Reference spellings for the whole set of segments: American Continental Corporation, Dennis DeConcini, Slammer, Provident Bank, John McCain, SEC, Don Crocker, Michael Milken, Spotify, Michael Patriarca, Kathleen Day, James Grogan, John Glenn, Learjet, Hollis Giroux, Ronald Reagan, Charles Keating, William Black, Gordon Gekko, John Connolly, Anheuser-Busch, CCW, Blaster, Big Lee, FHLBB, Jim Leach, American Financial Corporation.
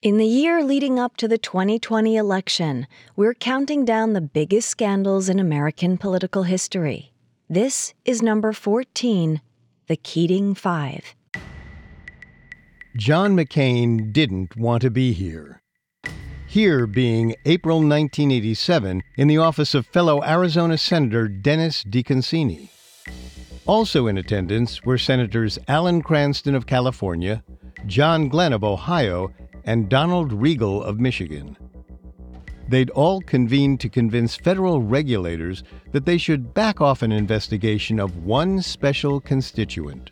In the year leading up to the 2020 election, we're counting down the biggest scandals in American political history. This is number 14, the Keating Five. John McCain didn't want to be here. Here being April 1987 in the office of fellow Arizona Senator Dennis DeConcini. Also in attendance were Senators Alan Cranston of California, John Glenn of Ohio, and Donald Riegle of Michigan. They'd all convened to convince federal regulators that they should back off an investigation of one special constituent.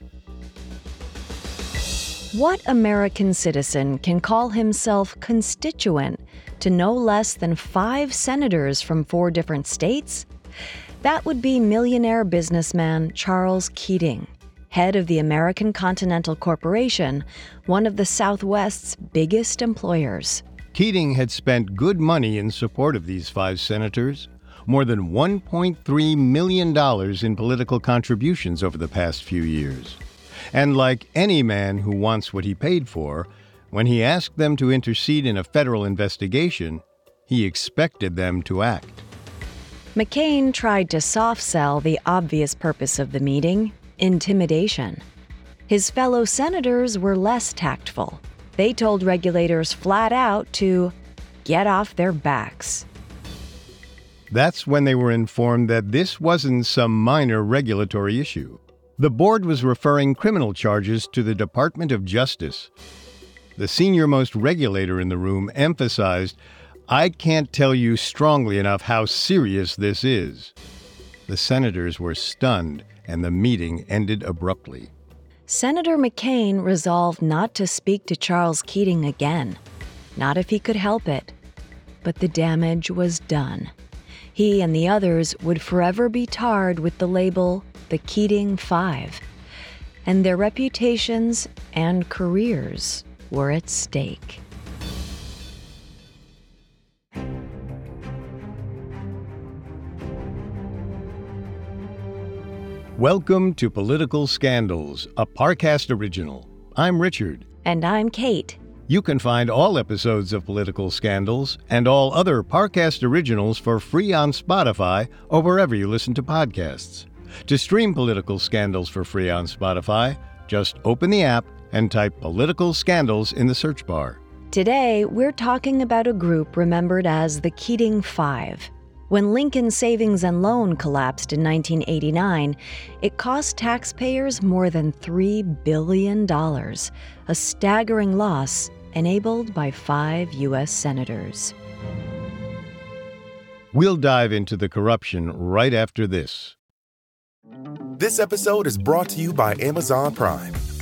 What American citizen can call himself constituent to no less than 5 senators from 4 different states? That would be millionaire businessman Charles Keating, head of the American Continental Corporation, one of the Southwest's biggest employers. Keating had spent good money in support of these 5 senators, more than $1.3 million in political contributions over the past few years. And like any man who wants what he paid for, when he asked them to intercede in a federal investigation, he expected them to act. McCain tried to soft sell the obvious purpose of the meeting: intimidation. His fellow senators were less tactful. They told regulators flat out to get off their backs. That's when they were informed that this wasn't some minor regulatory issue. The board was referring criminal charges to the Department of Justice. The senior-most regulator in the room emphasized, "I can't tell you strongly enough how serious this is." The senators were stunned, and the meeting ended abruptly. Senator McCain resolved not to speak to Charles Keating again, not if he could help it. But the damage was done. He and the others would forever be tarred with the label, the Keating Five, and their reputations and careers were at stake. Welcome to Political Scandals, a Parcast original. I'm Richard. And I'm Kate. You can find all episodes of Political Scandals and all other Parcast originals for free on Spotify or wherever you listen to podcasts. To stream Political Scandals for free on Spotify, just open the app and type Political Scandals in the search bar. Today, we're talking about a group remembered as the Keating Five. When Lincoln Savings and Loan collapsed in 1989, it cost taxpayers more than $3 billion, a staggering loss enabled by 5 U.S. senators. We'll dive into the corruption right after this. This episode is brought to you by Amazon Prime.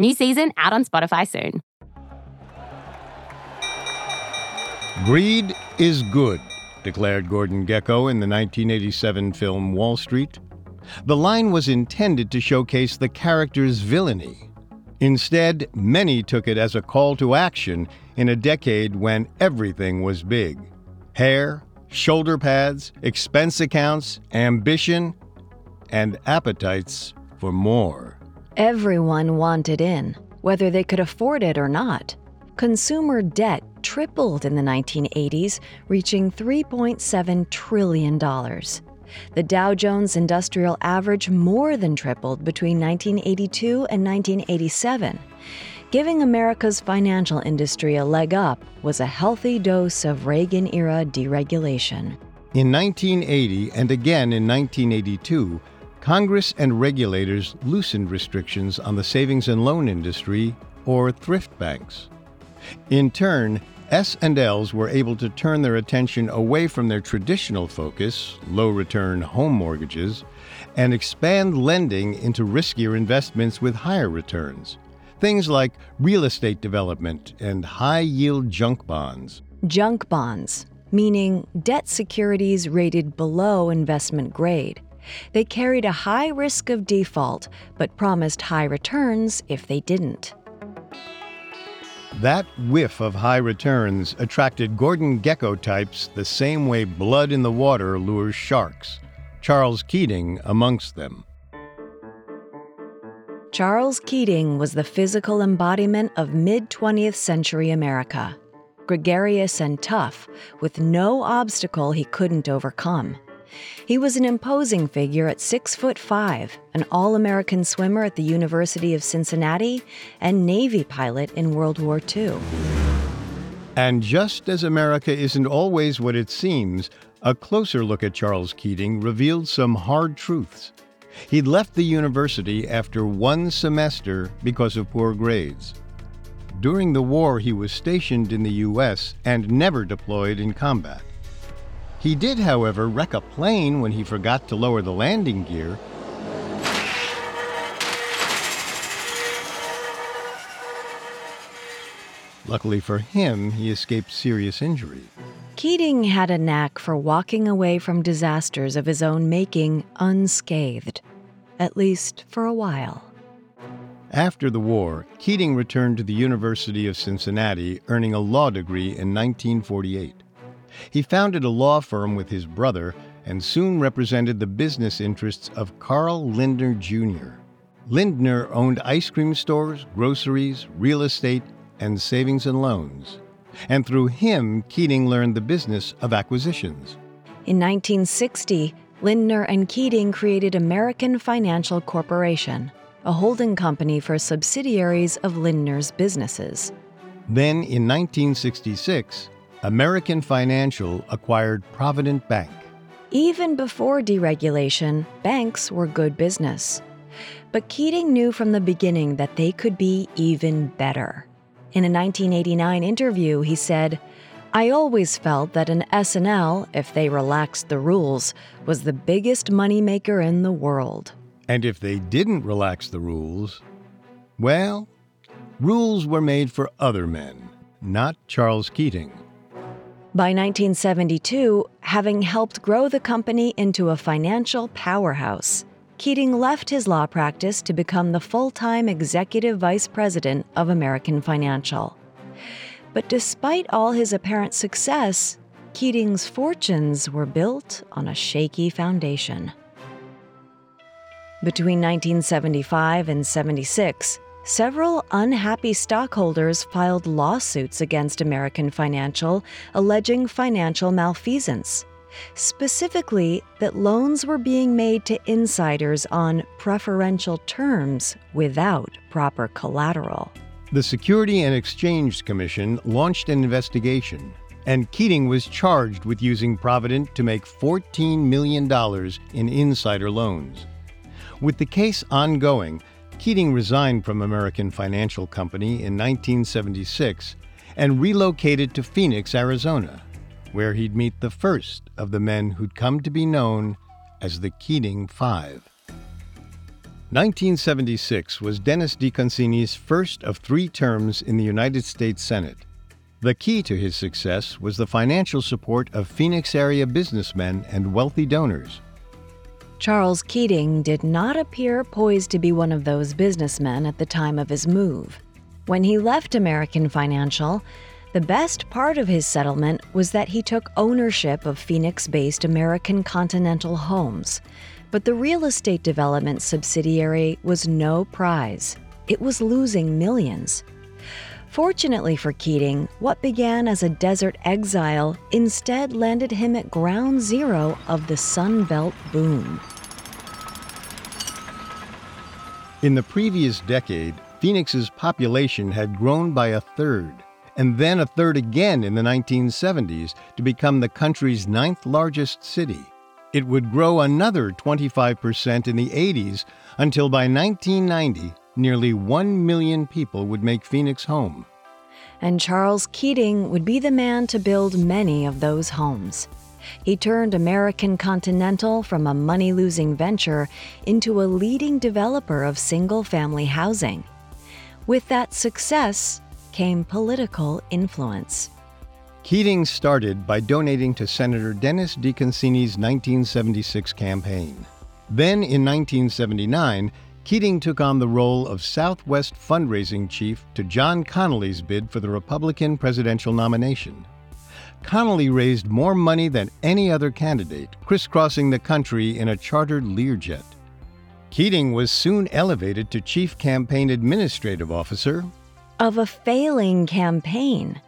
New season out on Spotify soon. Greed is good, declared Gordon Gekko in the 1987 film Wall Street. The line was intended to showcase the character's villainy. Instead, many took it as a call to action in a decade when everything was big. Hair, shoulder pads, expense accounts, ambition, and appetites for more. Everyone wanted in, whether they could afford it or not. Consumer debt tripled in the 1980s, reaching $3.7 trillion. The Dow Jones Industrial Average more than tripled between 1982 and 1987. Giving America's financial industry a leg up was a healthy dose of Reagan-era deregulation. In 1980 and again in 1982, Congress and regulators loosened restrictions on the savings and loan industry, or thrift banks. In turn, S&Ls were able to turn their attention away from their traditional focus, low-return home mortgages, and expand lending into riskier investments with higher returns. Things like real estate development and high-yield junk bonds. Junk bonds, meaning debt securities rated below investment grade. They carried a high risk of default, but promised high returns if they didn't. That whiff of high returns attracted Gordon Gekko types the same way blood in the water lures sharks, Charles Keating amongst them. Charles Keating was the physical embodiment of mid-20th century America, gregarious and tough, with no obstacle he couldn't overcome. He was an imposing figure at 6'5", an All-American swimmer at the University of Cincinnati, and Navy pilot in World War II. And just as America isn't always what it seems, a closer look at Charles Keating revealed some hard truths. He'd left the university after one semester because of poor grades. During the war, he was stationed in the U.S. and never deployed in combat. He did, however, wreck a plane when he forgot to lower the landing gear. Luckily for him, he escaped serious injury. Keating had a knack for walking away from disasters of his own making unscathed, at least for a while. After the war, Keating returned to the University of Cincinnati, earning a law degree in 1948. He founded a law firm with his brother and soon represented the business interests of Carl Lindner Jr. Lindner owned ice cream stores, groceries, real estate, and savings and loans. And through him, Keating learned the business of acquisitions. In 1960, Lindner and Keating created American Financial Corporation, a holding company for subsidiaries of Lindner's businesses. Then, in 1966, American Financial acquired Provident Bank. Even before deregulation, banks were good business. But Keating knew from the beginning that they could be even better. In a 1989 interview, he said, "I always felt that an S&L, if they relaxed the rules, was the biggest moneymaker in the world." And if they didn't relax the rules, well, rules were made for other men, not Charles Keating. By 1972, having helped grow the company into a financial powerhouse, Keating left his law practice to become the full-time executive vice president of American Financial. But despite all his apparent success, Keating's fortunes were built on a shaky foundation. Between 1975 and 76, several unhappy stockholders filed lawsuits against American Financial, alleging financial malfeasance. Specifically, that loans were being made to insiders on preferential terms without proper collateral. The Securities and Exchange Commission launched an investigation, and Keating was charged with using Provident to make $14 million in insider loans. With the case ongoing, Keating resigned from American Financial Company in 1976 and relocated to Phoenix, Arizona, where he'd meet the first of the men who'd come to be known as the Keating Five. 1976 was Dennis DeConcini's first of three terms in the United States Senate. The key to his success was the financial support of Phoenix-area businessmen and wealthy donors. Charles Keating did not appear poised to be one of those businessmen at the time of his move. When he left American Financial, the best part of his settlement was that he took ownership of Phoenix-based American Continental Homes, But the real estate development subsidiary was no prize. It was losing millions. Fortunately for Keating, what began as a desert exile instead landed him at ground zero of the Sun Belt boom. In the previous decade, Phoenix's population had grown by a third, and then a third again in the 1970s to become the country's ninth largest city. It would grow another 25% in the 80s until by 1990, nearly 1 million people would make Phoenix home. And Charles Keating would be the man to build many of those homes. He turned American Continental from a money-losing venture into a leading developer of single-family housing. With that success came political influence. Keating started by donating to Senator Dennis DeConcini's 1976 campaign. Then, in 1979, Keating took on the role of Southwest fundraising chief to John Connolly's bid for the Republican presidential nomination. Connolly raised more money than any other candidate, crisscrossing the country in a chartered Learjet. Keating was soon elevated to chief campaign administrative officer of a failing campaign.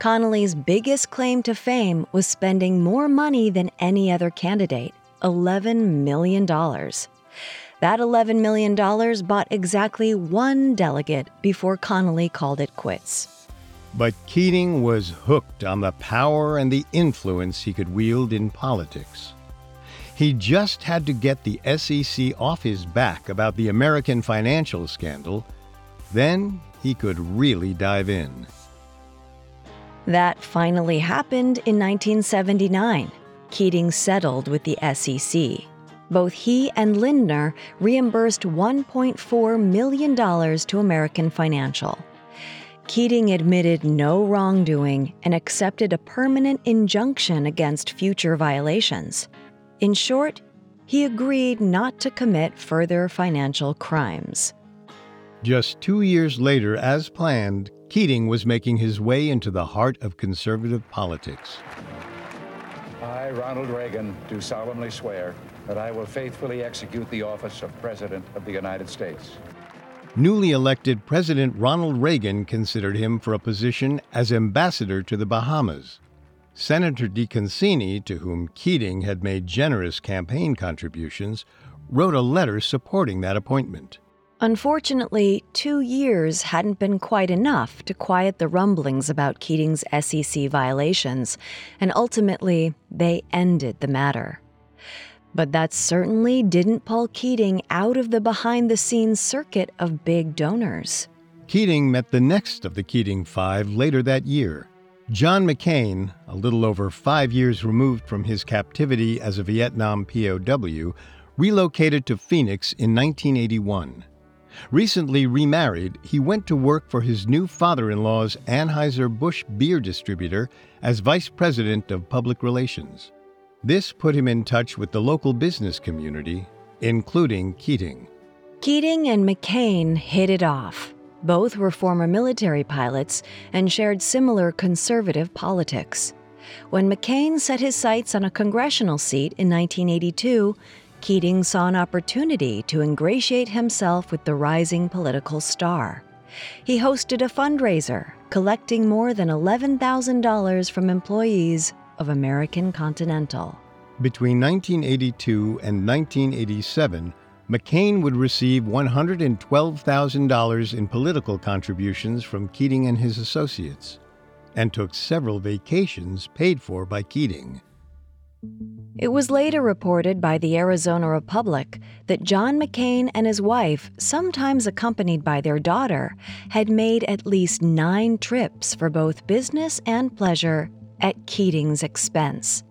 Connolly's biggest claim to fame was spending more money than any other candidate, $11 million. That $11 million bought exactly one delegate before Connolly called it quits. But Keating was hooked on the power and the influence he could wield in politics. He just had to get the SEC off his back about the American financial scandal. Then he could really dive in. That finally happened in 1979. Keating settled with the SEC. Both he and Lindner reimbursed $1.4 million to American Financial. Keating admitted no wrongdoing and accepted a permanent injunction against future violations. In short, he agreed not to commit further financial crimes. Just 2 years later, as planned, Keating was making his way into the heart of conservative politics. I, Ronald Reagan, do solemnly swear that I will faithfully execute the office of President of the United States. Newly elected President Ronald Reagan considered him for a position as ambassador to the Bahamas. Senator DeConcini, to whom Keating had made generous campaign contributions, wrote a letter supporting that appointment. Unfortunately, 2 years hadn't been quite enough to quiet the rumblings about Keating's SEC violations, and ultimately, they ended the matter. But that certainly didn't pull Keating out of the behind-the-scenes circuit of big donors. Keating met the next of the Keating Five later that year. John McCain, a little over 5 years removed from his captivity as a Vietnam POW, relocated to Phoenix in 1981. Recently remarried, he went to work for his new father-in-law's Anheuser-Busch beer distributor as vice president of public relations. This put him in touch with the local business community, including Keating. Keating and McCain hit it off. Both were former military pilots and shared similar conservative politics. When McCain set his sights on a congressional seat in 1982, Keating saw an opportunity to ingratiate himself with the rising political star. He hosted a fundraiser, collecting more than $11,000 from employees of American Continental. Between 1982 and 1987, McCain would receive $112,000 in political contributions from Keating and his associates, and took several vacations paid for by Keating. It was later reported by the Arizona Republic that John McCain and his wife, sometimes accompanied by their daughter, had made at least 9 trips for both business and pleasure at Keating's expense.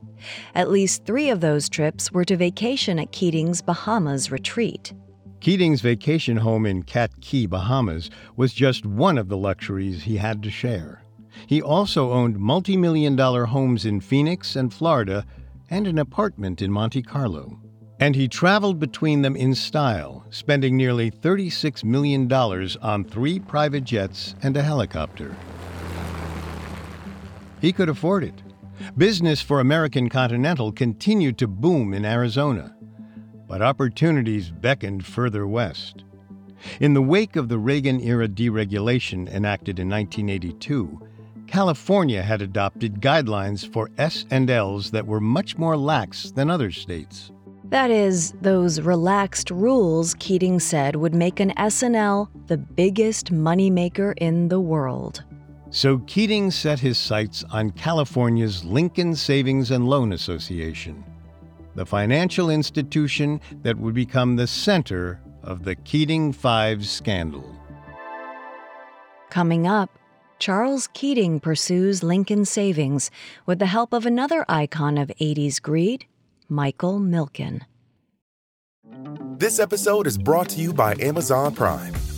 At least 3 of those trips were to vacation at Keating's Bahamas retreat. Keating's vacation home in Cat Key, Bahamas, was just one of the luxuries he had to share. He also owned multi-million-dollar homes in Phoenix and Florida, and an apartment in Monte Carlo. And he traveled between them in style, spending nearly $36 million on 3 private jets and a helicopter. He could afford it. Business for American Continental continued to boom in Arizona. but opportunities beckoned further west. In the wake of the Reagan-era deregulation enacted in 1982, California had adopted guidelines for S&Ls that were much more lax than other states. That is, those relaxed rules Keating said would make an S&L the biggest moneymaker in the world. So Keating set his sights on California's Lincoln Savings and Loan Association, the financial institution that would become the center of the Keating Five scandal. Coming up, Charles Keating pursues Lincoln Savings with the help of another icon of 80s greed, Michael Milken. This episode is brought to you by Amazon Prime.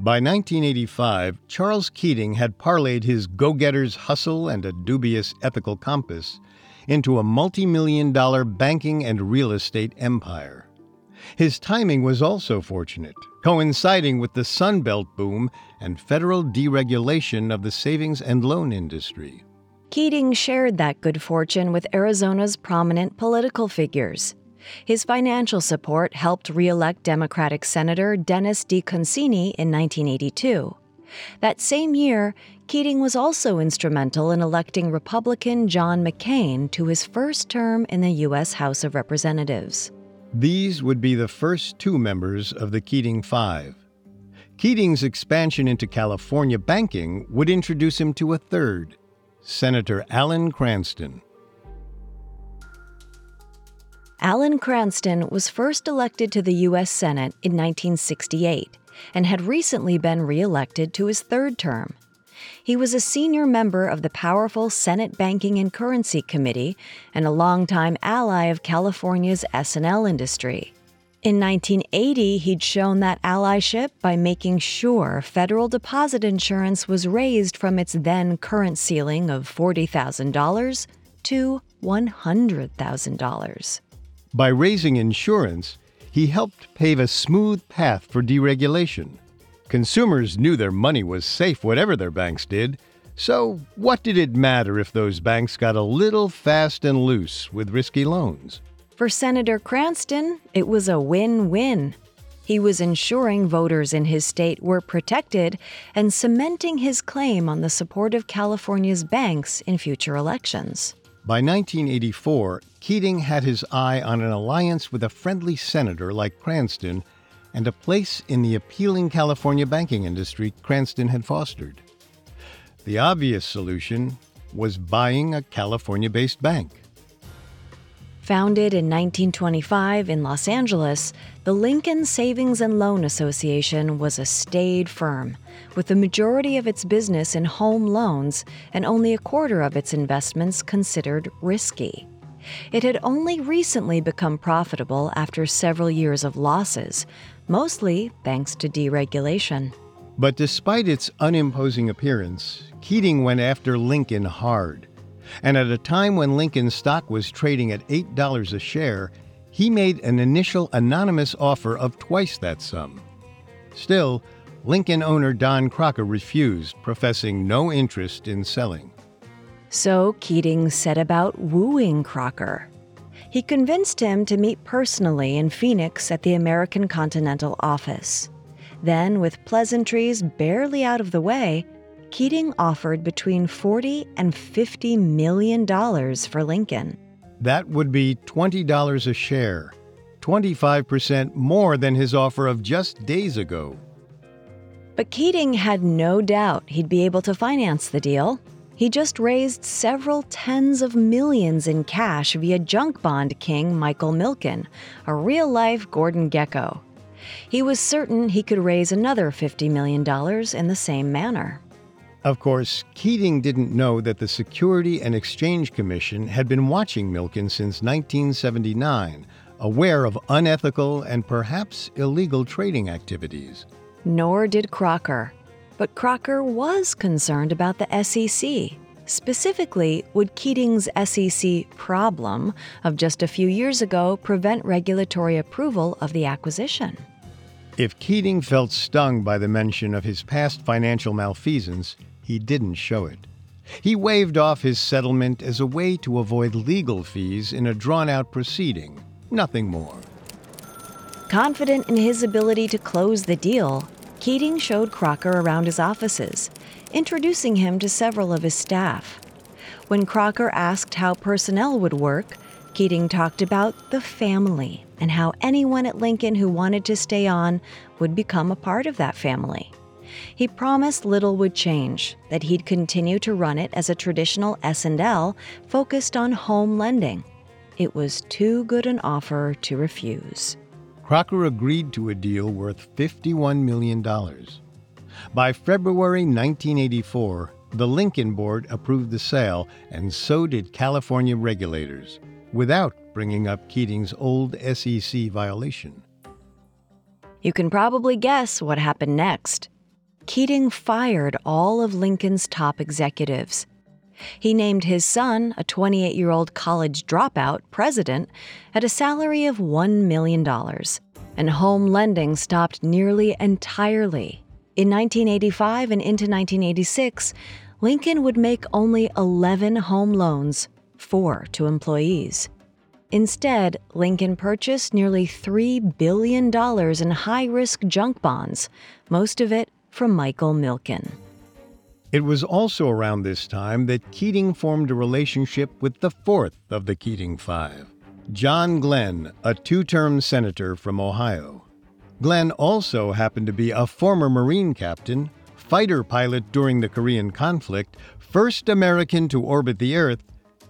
By 1985, Charles Keating had parlayed his go-getter's hustle and a dubious ethical compass into a multi-million-dollar banking and real estate empire. His timing was also fortunate, coinciding with the Sunbelt boom and federal deregulation of the savings and loan industry. Keating shared that good fortune with Arizona's prominent political figures. His financial support helped re-elect Democratic Senator Dennis DeConcini in 1982. That same year, Keating was also instrumental in electing Republican John McCain to his first term in the U.S. House of Representatives. These would be the first two members of the Keating Five. Keating's expansion into California banking would introduce him to a third, Senator Alan Cranston. Alan Cranston was first elected to the U.S. Senate in 1968 and had recently been re-elected to his third term. He was a senior member of the powerful Senate Banking and Currency Committee and a longtime ally of California's S&L industry. In 1980, he'd shown that allyship by making sure federal deposit insurance was raised from its then current ceiling of $40,000 to $100,000. By raising insurance, he helped pave a smooth path for deregulation. Consumers knew their money was safe whatever their banks did, so what did it matter if those banks got a little fast and loose with risky loans? For Senator Cranston, it was a win-win. He was ensuring voters in his state were protected and cementing his claim on the support of California's banks in future elections. By 1984, Keating had his eye on an alliance with a friendly senator like Cranston and a place in the appealing California banking industry Cranston had fostered. The obvious solution was buying a California-based bank. Founded in 1925 in Los Angeles, the Lincoln Savings and Loan Association was a staid firm, with the majority of its business in home loans and only a quarter of its investments considered risky. It had only recently become profitable after several years of losses, mostly thanks to deregulation. But despite its unimposing appearance, Keating went after Lincoln hard. And at a time when Lincoln's stock was trading at $8 a share, he made an initial anonymous offer of twice that sum. Still, Lincoln owner Don Crocker refused, professing no interest in selling. So Keating set about wooing Crocker. He convinced him to meet personally in Phoenix at the American Continental office. Then, with pleasantries barely out of the way, Keating offered between $40 and $50 million for Lincoln. That would be $20 a share, 25% more than his offer of just days ago. But Keating had no doubt he'd be able to finance the deal. He just raised several tens of millions in cash via junk bond king Michael Milken, a real-life Gordon Gekko. He was certain he could raise another $50 million in the same manner. Of course, Keating didn't know that the Securities and Exchange Commission had been watching Milken since 1979, aware of unethical and perhaps illegal trading activities. Nor did Crocker. But Crocker was concerned about the SEC. Specifically, would Keating's SEC problem of just a few years ago prevent regulatory approval of the acquisition? If Keating felt stung by the mention of his past financial malfeasance, he didn't show it. He waived off his settlement as a way to avoid legal fees in a drawn-out proceeding, nothing more. Confident in his ability to close the deal, Keating showed Crocker around his offices, introducing him to several of his staff. When Crocker asked how personnel would work, Keating talked about the family and how anyone at Lincoln who wanted to stay on would become a part of that family. He promised little would change, that he'd continue to run it as a traditional S&L focused on home lending. It was too good an offer to refuse. Crocker agreed to a deal worth $51 million. By February 1984, the Lincoln Board approved the sale, and so did California regulators, without bringing up Keating's old SEC violation. You can probably guess what happened next. Keating fired all of Lincoln's top executives. He named his son, a 28-year-old college dropout, president at a salary of $1 million, and home lending stopped nearly entirely. In 1985 and into 1986, Lincoln would make only 11 home loans, 4 to employees. Instead, Lincoln purchased nearly $3 billion in high-risk junk bonds, most of it from Michael Milken. It was also around this time that Keating formed a relationship with the fourth of the Keating Five, John Glenn, a two-term senator from Ohio. Glenn also happened to be a former Marine captain, fighter pilot during the Korean conflict, first American to orbit the Earth,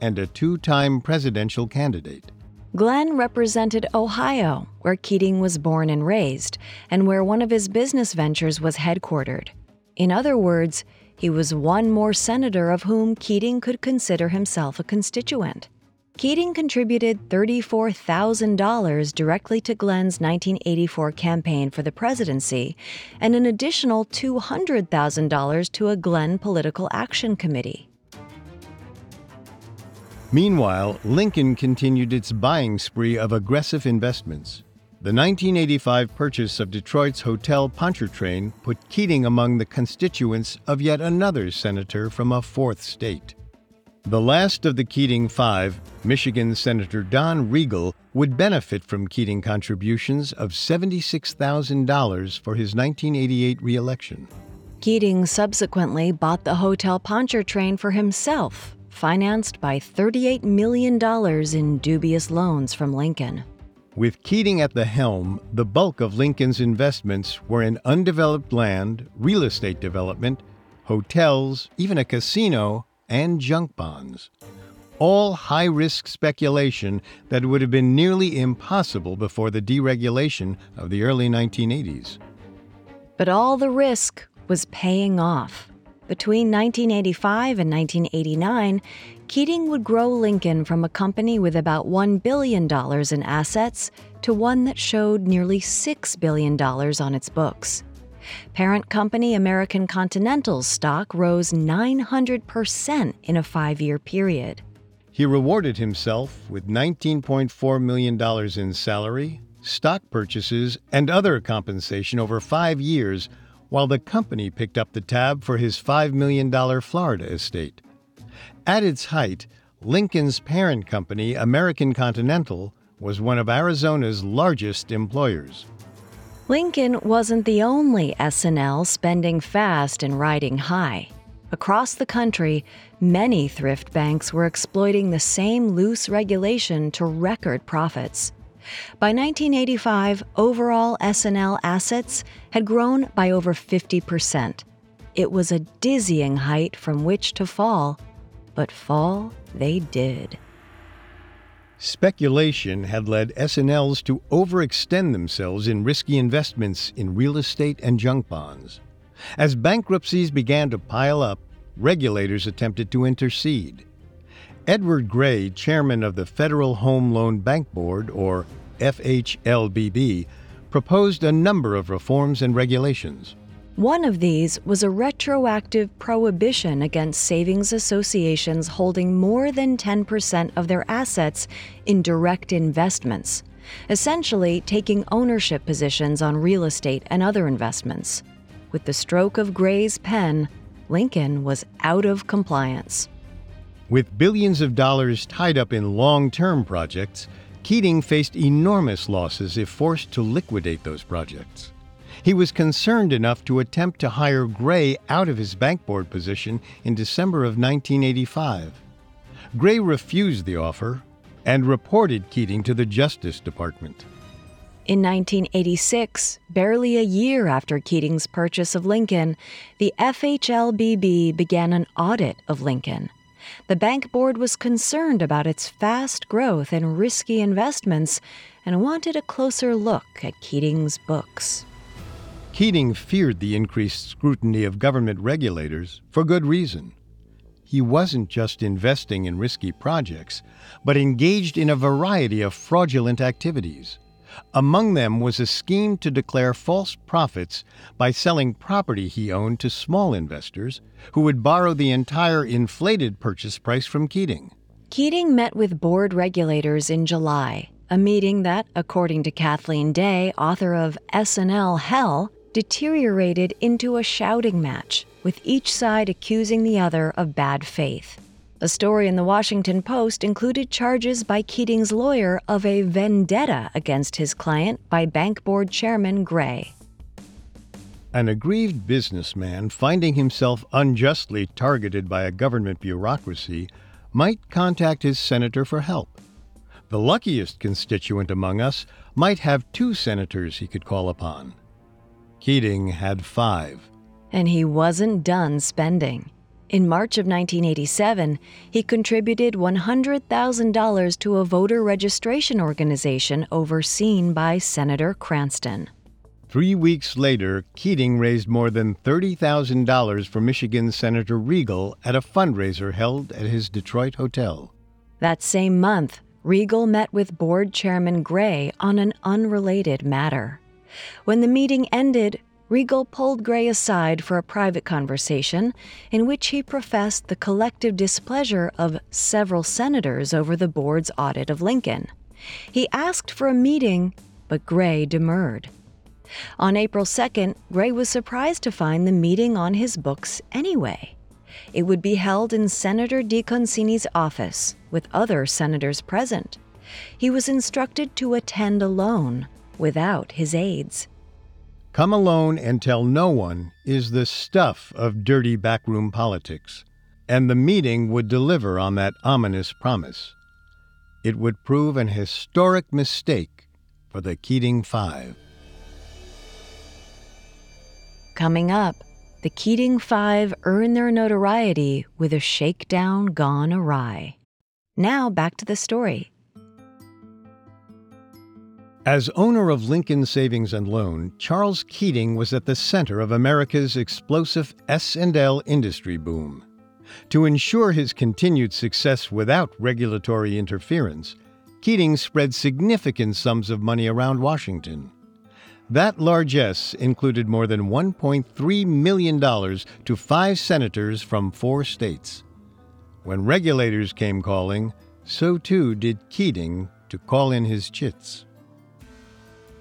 and a two-time presidential candidate. Glenn represented Ohio, where Keating was born and raised, and where one of his business ventures was headquartered. In other words, he was one more senator of whom Keating could consider himself a constituent. Keating contributed $34,000 directly to Glenn's 1984 campaign for the presidency and an additional $200,000 to a Glenn political action committee. Meanwhile, Lincoln continued its buying spree of aggressive investments. The 1985 purchase of Detroit's Hotel Pontchartrain put Keating among the constituents of yet another senator from a fourth state. The last of the Keating Five, Michigan Senator Don Riegle, would benefit from Keating contributions of $76,000 for his 1988 re-election. Keating subsequently bought the Hotel Pontchartrain for himself, financed by $38 million in dubious loans from Lincoln. With Keating at the helm, the bulk of Lincoln's investments were in undeveloped land, real estate development, hotels, even a casino, and junk bonds. All high-risk speculation that would have been nearly impossible before the deregulation of the early 1980s. But all the risk was paying off. Between 1985 and 1989, Keating would grow Lincoln from a company with about $1 billion in assets to one that showed nearly $6 billion on its books. Parent company American Continental's stock rose 900% in a 5-year period. He rewarded himself with $19.4 million in salary, stock purchases, and other compensation over 5 years, while the company picked up the tab for his $5 million Florida estate. At its height, Lincoln's parent company, American Continental, was one of Arizona's largest employers. Lincoln wasn't the only S&L spending fast and riding high. Across the country, many thrift banks were exploiting the same loose regulation to record profits. By 1985, overall S&L assets had grown by over 50%. It was a dizzying height from which to fall, but fall they did. Speculation had led S&Ls to overextend themselves in risky investments in real estate and junk bonds. As bankruptcies began to pile up, regulators attempted to intercede. Edward Gray, chairman of the Federal Home Loan Bank Board, or FHLBB, proposed a number of reforms and regulations. One of these was a retroactive prohibition against savings associations holding more than 10% of their assets in direct investments, essentially taking ownership positions on real estate and other investments. With the stroke of Gray's pen, Lincoln was out of compliance. With billions of dollars tied up in long-term projects, Keating faced enormous losses if forced to liquidate those projects. He was concerned enough to attempt to hire Gray out of his bank board position in December of 1985. Gray refused the offer and reported Keating to the Justice Department. In 1986, barely a year after Keating's purchase of Lincoln, the FHLBB began an audit of Lincoln. The bank board was concerned about its fast growth and risky investments and wanted a closer look at Keating's books. Keating feared the increased scrutiny of government regulators for good reason. He wasn't just investing in risky projects, but engaged in a variety of fraudulent activities. Among them was a scheme to declare false profits by selling property he owned to small investors who would borrow the entire inflated purchase price from Keating. Keating met with board regulators in July, a meeting that, according to Kathleen Day, author of S&L Hell, deteriorated into a shouting match, with each side accusing the other of bad faith. A story in the Washington Post included charges by Keating's lawyer of a vendetta against his client by bank board chairman Gray. An aggrieved businessman finding himself unjustly targeted by a government bureaucracy might contact his senator for help. The luckiest constituent among us might have 2 senators he could call upon. Keating had 5. And he wasn't done spending. In March of 1987, he contributed $100,000 to a voter registration organization overseen by Senator Cranston. 3 weeks later, Keating raised more than $30,000 for Michigan Senator Riegle at a fundraiser held at his Detroit hotel. That same month, Riegle met with board chairman Gray on an unrelated matter. When the meeting ended, Riegle pulled Gray aside for a private conversation in which he professed the collective displeasure of several senators over the board's audit of Lincoln. He asked for a meeting, but Gray demurred. On April 2nd, Gray was surprised to find the meeting on his books anyway. It would be held in Senator DeConcini's office, with other senators present. He was instructed to attend alone, without his aides. Come alone and tell no one is the stuff of dirty backroom politics, and the meeting would deliver on that ominous promise. It would prove an historic mistake for the Keating Five. Coming up, the Keating Five earn their notoriety with a shakedown gone awry. Now back to the story. As owner of Lincoln Savings and Loan, Charles Keating was at the center of America's explosive S&L industry boom. To ensure his continued success without regulatory interference, Keating spread significant sums of money around Washington. That largesse included more than $1.3 million to 5 senators from 4 states. When regulators came calling, so too did Keating to call in his chits.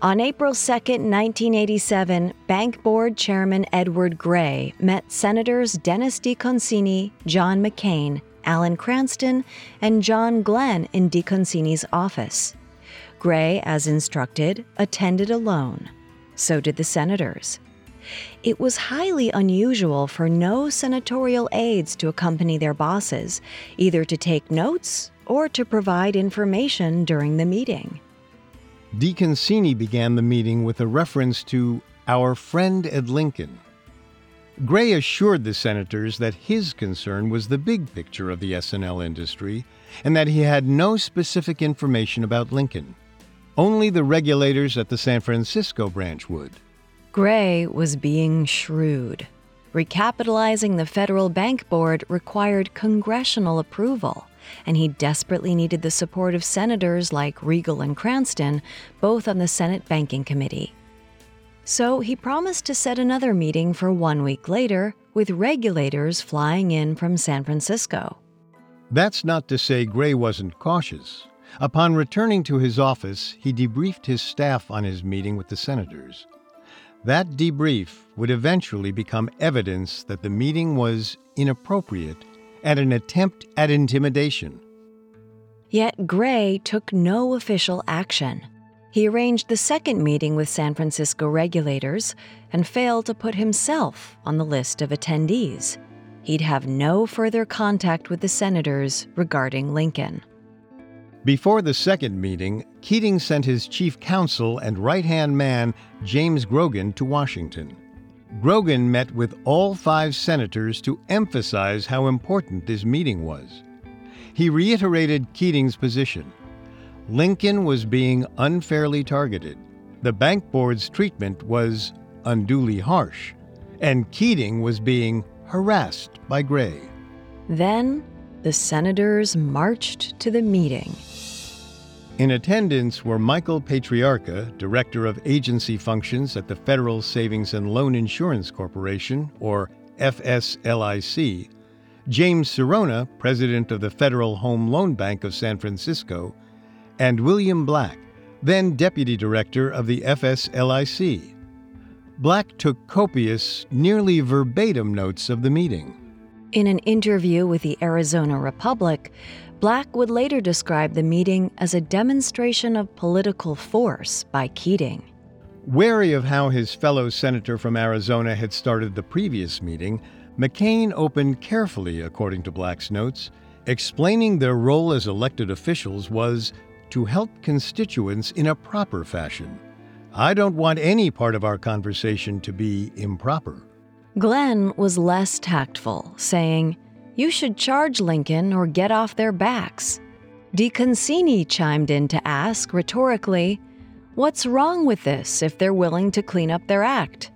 On April 2, 1987, Bank Board Chairman Edward Gray met Senators Dennis DeConcini, John McCain, Alan Cranston, and John Glenn in DeConcini's office. Gray, as instructed, attended alone. So did the senators. It was highly unusual for no senatorial aides to accompany their bosses, either to take notes or to provide information during the meeting. DeConcini began the meeting with a reference to our friend at Lincoln. Gray assured the senators that his concern was the big picture of the S&L industry and that he had no specific information about Lincoln. Only the regulators at the San Francisco branch would. Gray was being shrewd. Recapitalizing the Federal Bank Board required congressional approval, and he desperately needed the support of senators like Riegle and Cranston, both on the Senate Banking Committee. So he promised to set another meeting for 1 week later, with regulators flying in from San Francisco. That's not to say Gray wasn't cautious. Upon returning to his office, he debriefed his staff on his meeting with the senators. That debrief would eventually become evidence that the meeting was inappropriate and an attempt at intimidation. Yet Gray took no official action. He arranged the second meeting with San Francisco regulators and failed to put himself on the list of attendees. He'd have no further contact with the senators regarding Lincoln. Before the second meeting, Keating sent his chief counsel and right-hand man, James Grogan, to Washington. Grogan met with all five senators to emphasize how important this meeting was. He reiterated Keating's position. Lincoln was being unfairly targeted. The bank board's treatment was unduly harsh, and Keating was being harassed by Gray. Then, the senators marched to the meeting. In attendance were Michael Patriarca, Director of Agency Functions at the Federal Savings and Loan Insurance Corporation, or FSLIC, James Serona, President of the Federal Home Loan Bank of San Francisco, and William Black, then Deputy Director of the FSLIC. Black took copious, nearly verbatim notes of the meeting. In an interview with the Arizona Republic, Black would later describe the meeting as a demonstration of political force by Keating. Wary of how his fellow senator from Arizona had started the previous meeting, McCain opened carefully, according to Black's notes, explaining their role as elected officials was to help constituents in a proper fashion. I don't want any part of our conversation to be improper. Glenn was less tactful, saying, "You should charge Lincoln or get off their backs." DeConcini chimed in to ask, rhetorically, "What's wrong with this if they're willing to clean up their act?"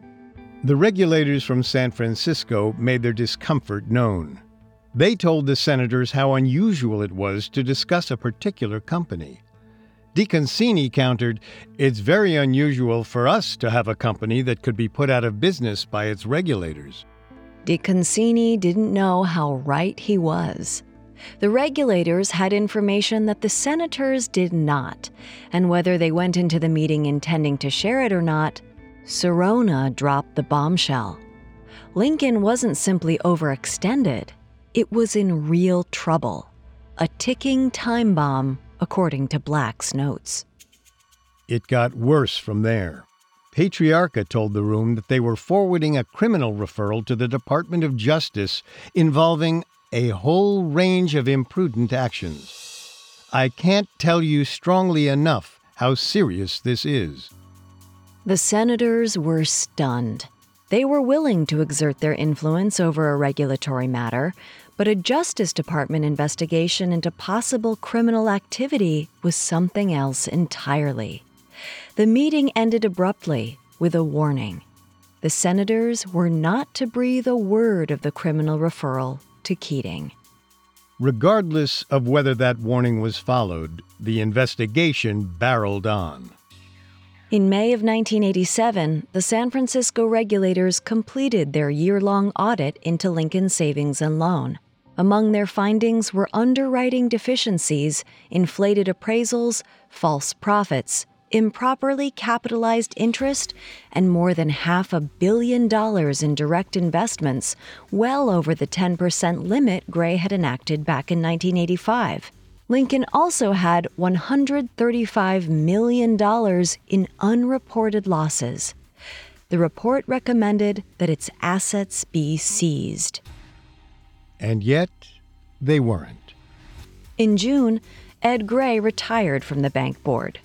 The regulators from San Francisco made their discomfort known. They told the senators how unusual it was to discuss a particular company. DeConcini countered, "It's very unusual for us to have a company that could be put out of business by its regulators." DeConcini didn't know how right he was. The regulators had information that the senators did not, and whether they went into the meeting intending to share it or not, Serona dropped the bombshell. Lincoln wasn't simply overextended. It was in real trouble. A ticking time bomb, according to Black's notes. It got worse from there. Patriarca told the room that they were forwarding a criminal referral to the Department of Justice involving a whole range of imprudent actions. I can't tell you strongly enough how serious this is. The senators were stunned. They were willing to exert their influence over a regulatory matter, but a Justice Department investigation into possible criminal activity was something else entirely. The meeting ended abruptly with a warning. The senators were not to breathe a word of the criminal referral to Keating. Regardless of whether that warning was followed, the investigation barreled on. In May of 1987, the San Francisco regulators completed their year-long audit into Lincoln Savings and Loan. Among their findings were underwriting deficiencies, inflated appraisals, false profits, improperly capitalized interest, and more than $500 million in direct investments, well over the 10% limit Gray had enacted back in 1985. Lincoln also had $135 million in unreported losses. The report recommended that its assets be seized. And yet, they weren't. In June, Ed Gray retired from the bank board.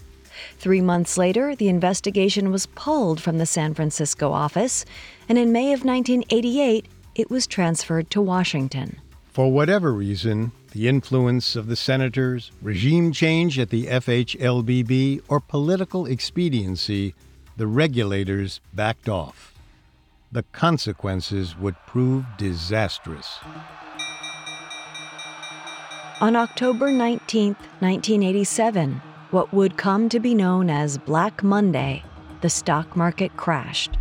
3 months later, the investigation was pulled from the San Francisco office, and in May of 1988, it was transferred to Washington. For whatever reason, the influence of the senators, regime change at the FHLBB, or political expediency, the regulators backed off. The consequences would prove disastrous. On October 19, 1987, what would come to be known as Black Monday, the stock market crashed.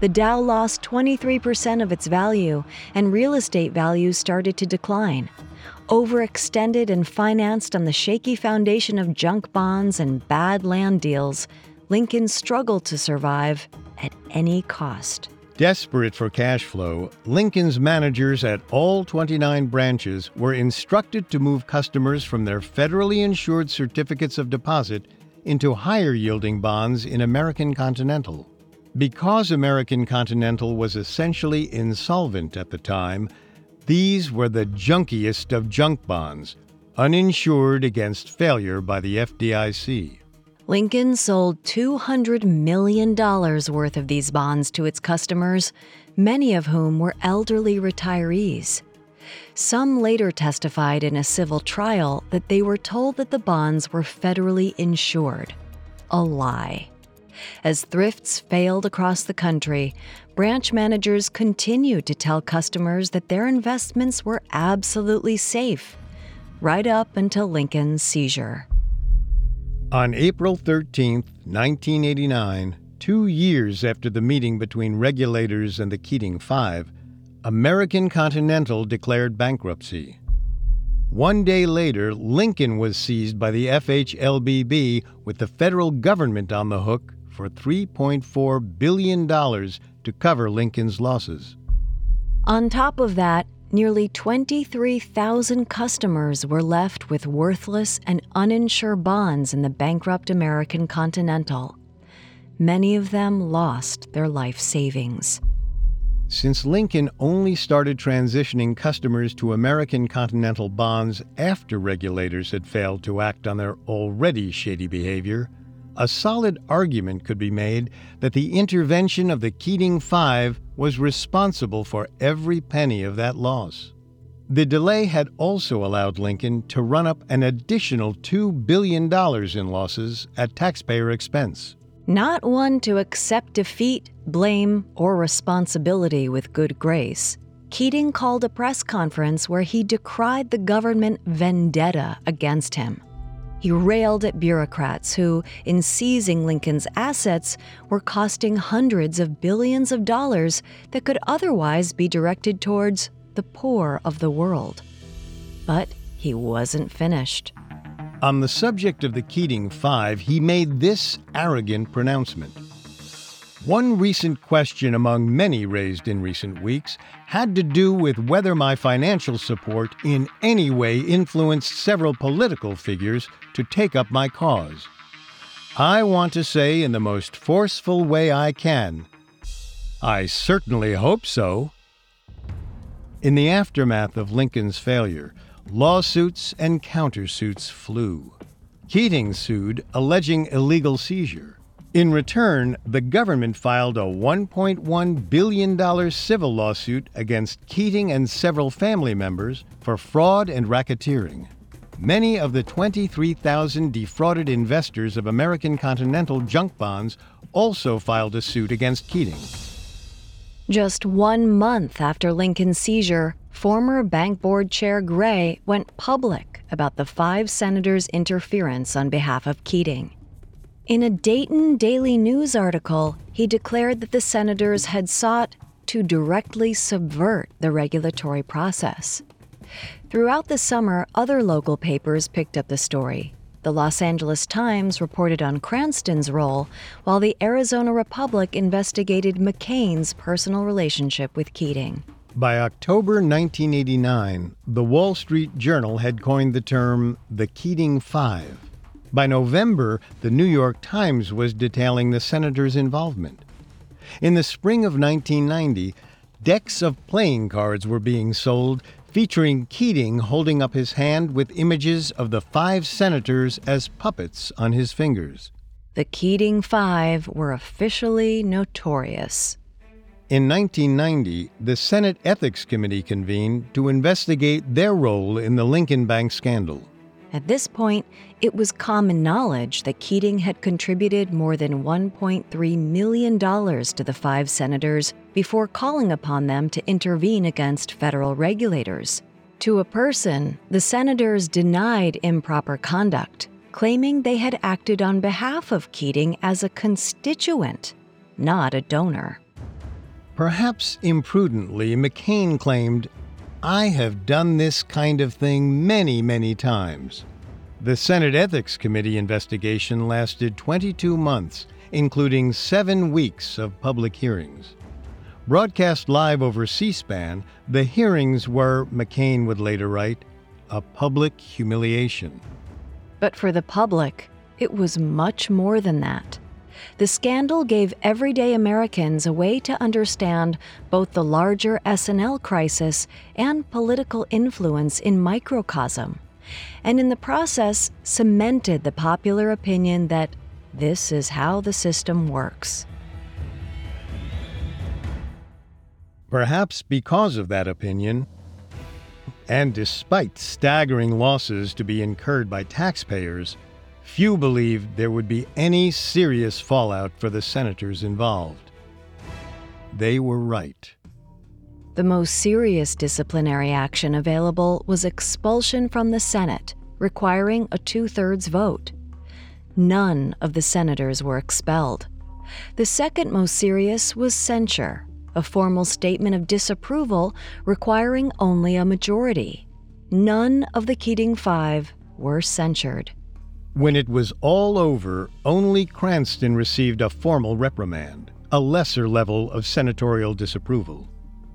The Dow lost 23% of its value, and real estate values started to decline. Overextended and financed on the shaky foundation of junk bonds and bad land deals, Lincoln struggled to survive at any cost. Desperate for cash flow, Lincoln's managers at all 29 branches were instructed to move customers from their federally insured certificates of deposit into higher-yielding bonds in American Continental. Because American Continental was essentially insolvent at the time, these were the junkiest of junk bonds, uninsured against failure by the FDIC. Lincoln sold $200 million worth of these bonds to its customers, many of whom were elderly retirees. Some later testified in a civil trial that they were told that the bonds were federally insured. A lie. As thrifts failed across the country, branch managers continued to tell customers that their investments were absolutely safe, right up until Lincoln's seizure. On April 13, 1989, 2 years after the meeting between regulators and the Keating Five, American Continental declared bankruptcy. 1 day later, Lincoln was seized by the FHLBB, with the federal government on the hook for $3.4 billion to cover Lincoln's losses. On top of that, nearly 23,000 customers were left with worthless and uninsured bonds in the bankrupt American Continental. Many of them lost their life savings. Since Lincoln only started transitioning customers to American Continental bonds after regulators had failed to act on their already shady behavior, a solid argument could be made that the intervention of the Keating Five was responsible for every penny of that loss. The delay had also allowed Lincoln to run up an additional $2 billion in losses at taxpayer expense. Not one to accept defeat, blame, or responsibility with good grace, Keating called a press conference where he decried the government vendetta against him. He railed at bureaucrats who, in seizing Lincoln's assets, were costing hundreds of billions of dollars that could otherwise be directed towards the poor of the world. But he wasn't finished. On the subject of the Keating Five, he made this arrogant pronouncement. One recent question among many raised in recent weeks had to do with whether my financial support in any way influenced several political figures to take up my cause. I want to say in the most forceful way I can, I certainly hope so. In the aftermath of Lincoln's failure, lawsuits and countersuits flew. Keating sued, alleging illegal seizure. In return, the government filed a $1.1 billion civil lawsuit against Keating and several family members for fraud and racketeering. Many of the 23,000 defrauded investors of American Continental junk bonds also filed a suit against Keating. Just 1 month after Lincoln's seizure, former Bank Board Chair Gray went public about the five senators' interference on behalf of Keating. In a Dayton Daily News article, he declared that the senators had sought to directly subvert the regulatory process. Throughout the summer, other local papers picked up the story. The Los Angeles Times reported on Cranston's role, while the Arizona Republic investigated McCain's personal relationship with Keating. By October 1989, the Wall Street Journal had coined the term the Keating Five. By November, the New York Times was detailing the senators' involvement. In the spring of 1990, decks of playing cards were being sold, featuring Keating holding up his hand with images of the five senators as puppets on his fingers. The Keating Five were officially notorious. In 1990, the Senate Ethics Committee convened to investigate their role in the Lincoln Bank scandal. At this point, it was common knowledge that Keating had contributed more than $1.3 million to the five senators before calling upon them to intervene against federal regulators. To a person, the senators denied improper conduct, claiming they had acted on behalf of Keating as a constituent, not a donor. Perhaps imprudently, McCain claimed, "I have done this kind of thing many, many times." The Senate Ethics Committee investigation lasted 22 months, including 7 weeks of public hearings. Broadcast live over C-SPAN, the hearings were, McCain would later write, a public humiliation. But for the public, it was much more than that. The scandal gave everyday Americans a way to understand both the larger S&L crisis and political influence in microcosm, and in the process cemented the popular opinion that this is how the system works. Perhaps because of that opinion, and despite staggering losses to be incurred by taxpayers, few believed there would be any serious fallout for the senators involved. They were right. The most serious disciplinary action available was expulsion from the Senate, requiring a two-thirds vote. None of the senators were expelled. The second most serious was censure, a formal statement of disapproval requiring only a majority. None of the Keating Five were censured. When it was all over, only Cranston received a formal reprimand, a lesser level of senatorial disapproval.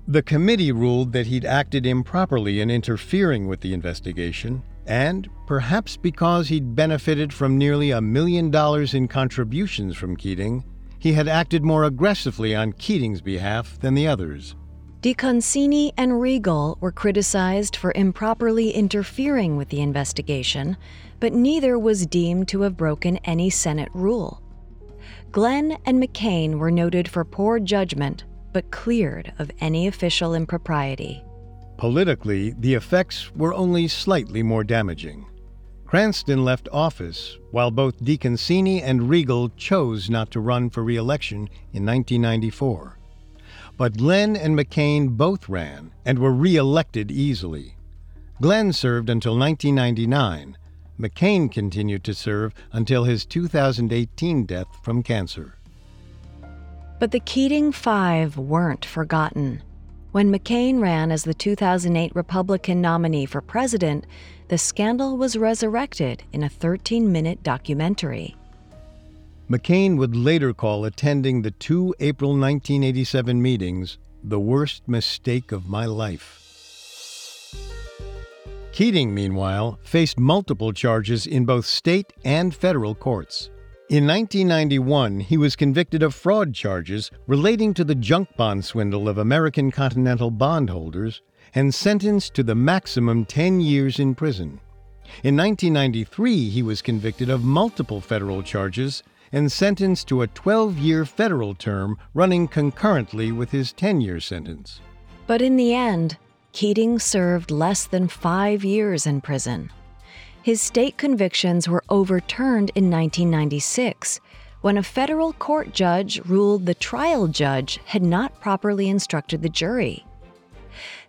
The committee ruled that he'd acted improperly in interfering with the investigation, and perhaps because he'd benefited from nearly $1 million in contributions from Keating, he had acted more aggressively on Keating's behalf than the others. DeConcini and Riegle were criticized for improperly interfering with the investigation, but neither was deemed to have broken any Senate rule. Glenn and McCain were noted for poor judgment, but cleared of any official impropriety. Politically, the effects were only slightly more damaging. Cranston left office, while both DeConcini and Riegle chose not to run for re-election in 1994. But Glenn and McCain both ran and were re-elected easily. Glenn served until 1999. McCain continued to serve until his 2018 death from cancer. But the Keating Five weren't forgotten. When McCain ran as the 2008 Republican nominee for president, the scandal was resurrected in a 13-minute documentary. McCain would later call attending the two April 1987 meetings the worst mistake of my life. Keating, meanwhile, faced multiple charges in both state and federal courts. In 1991, he was convicted of fraud charges relating to the junk bond swindle of American Continental bondholders and sentenced to the maximum 10 years in prison. In 1993, he was convicted of multiple federal charges and sentenced to a 12-year federal term running concurrently with his 10-year sentence. But in the end, Keating served less than 5 years in prison. His state convictions were overturned in 1996, when a federal court judge ruled the trial judge had not properly instructed the jury.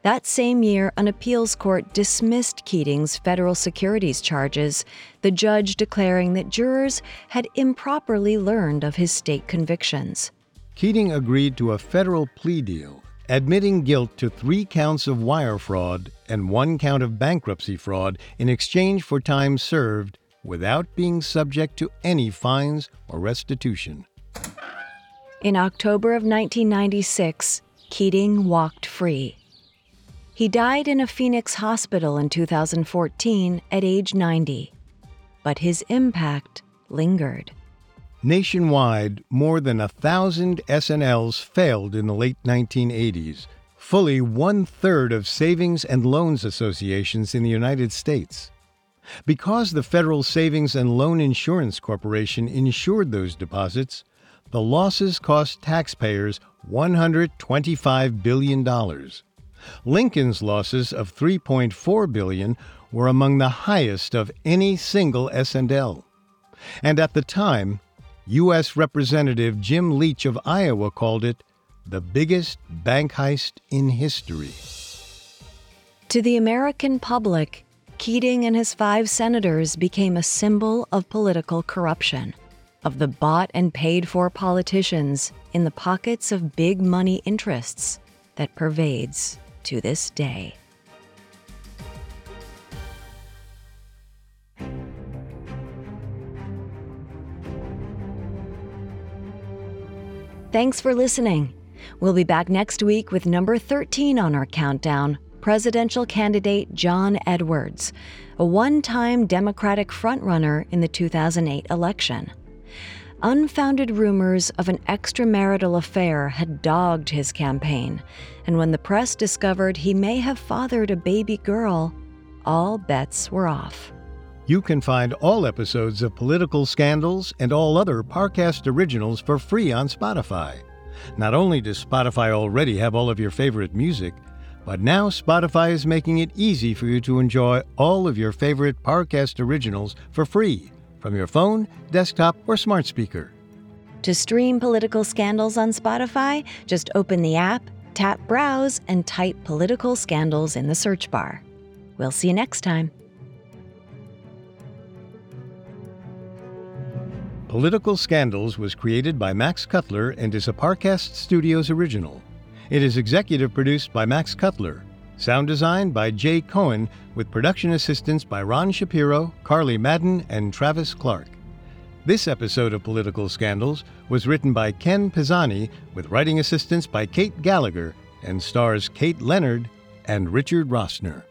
That same year, an appeals court dismissed Keating's federal securities charges, the judge declaring that jurors had improperly learned of his state convictions. Keating agreed to a federal plea deal, admitting guilt to 3 counts of wire fraud and 1 count of bankruptcy fraud in exchange for time served without being subject to any fines or restitution. In October of 1996, Keating walked free. He died in a Phoenix hospital in 2014 at age 90, but his impact lingered. Nationwide, more than 1,000 S&Ls failed in the late 1980s, fully one-third of savings and loans associations in the United States. Because the Federal Savings and Loan Insurance Corporation insured those deposits, the losses cost taxpayers $125 billion. Lincoln's losses of $3.4 billion were among the highest of any single S&L. And at the time, U.S. Representative Jim Leach of Iowa called it the biggest bank heist in history. To the American public, Keating and his five senators became a symbol of political corruption, of the bought and paid for politicians in the pockets of big money interests that pervades to this day. Thanks for listening. We'll be back next week with number 13 on our countdown, presidential candidate John Edwards, a one-time Democratic frontrunner in the 2008 election. Unfounded rumors of an extramarital affair had dogged his campaign, and when the press discovered he may have fathered a baby girl, all bets were off. You can find all episodes of Political Scandals and all other Parcast originals for free on Spotify. Not only does Spotify already have all of your favorite music, but now Spotify is making it easy for you to enjoy all of your favorite Parcast originals for free from your phone, desktop, or smart speaker. To stream Political Scandals on Spotify, just open the app, tap Browse, and type Political Scandals in the search bar. We'll see you next time. Political Scandals was created by Max Cutler and is a Parcast Studios original. It is executive produced by Max Cutler, sound designed by Jay Cohen, with production assistance by Ron Shapiro, Carly Madden, and Travis Clark. This episode of Political Scandals was written by Ken Pisani, with writing assistance by Kate Gallagher, and stars Kate Leonard and Richard Rossner.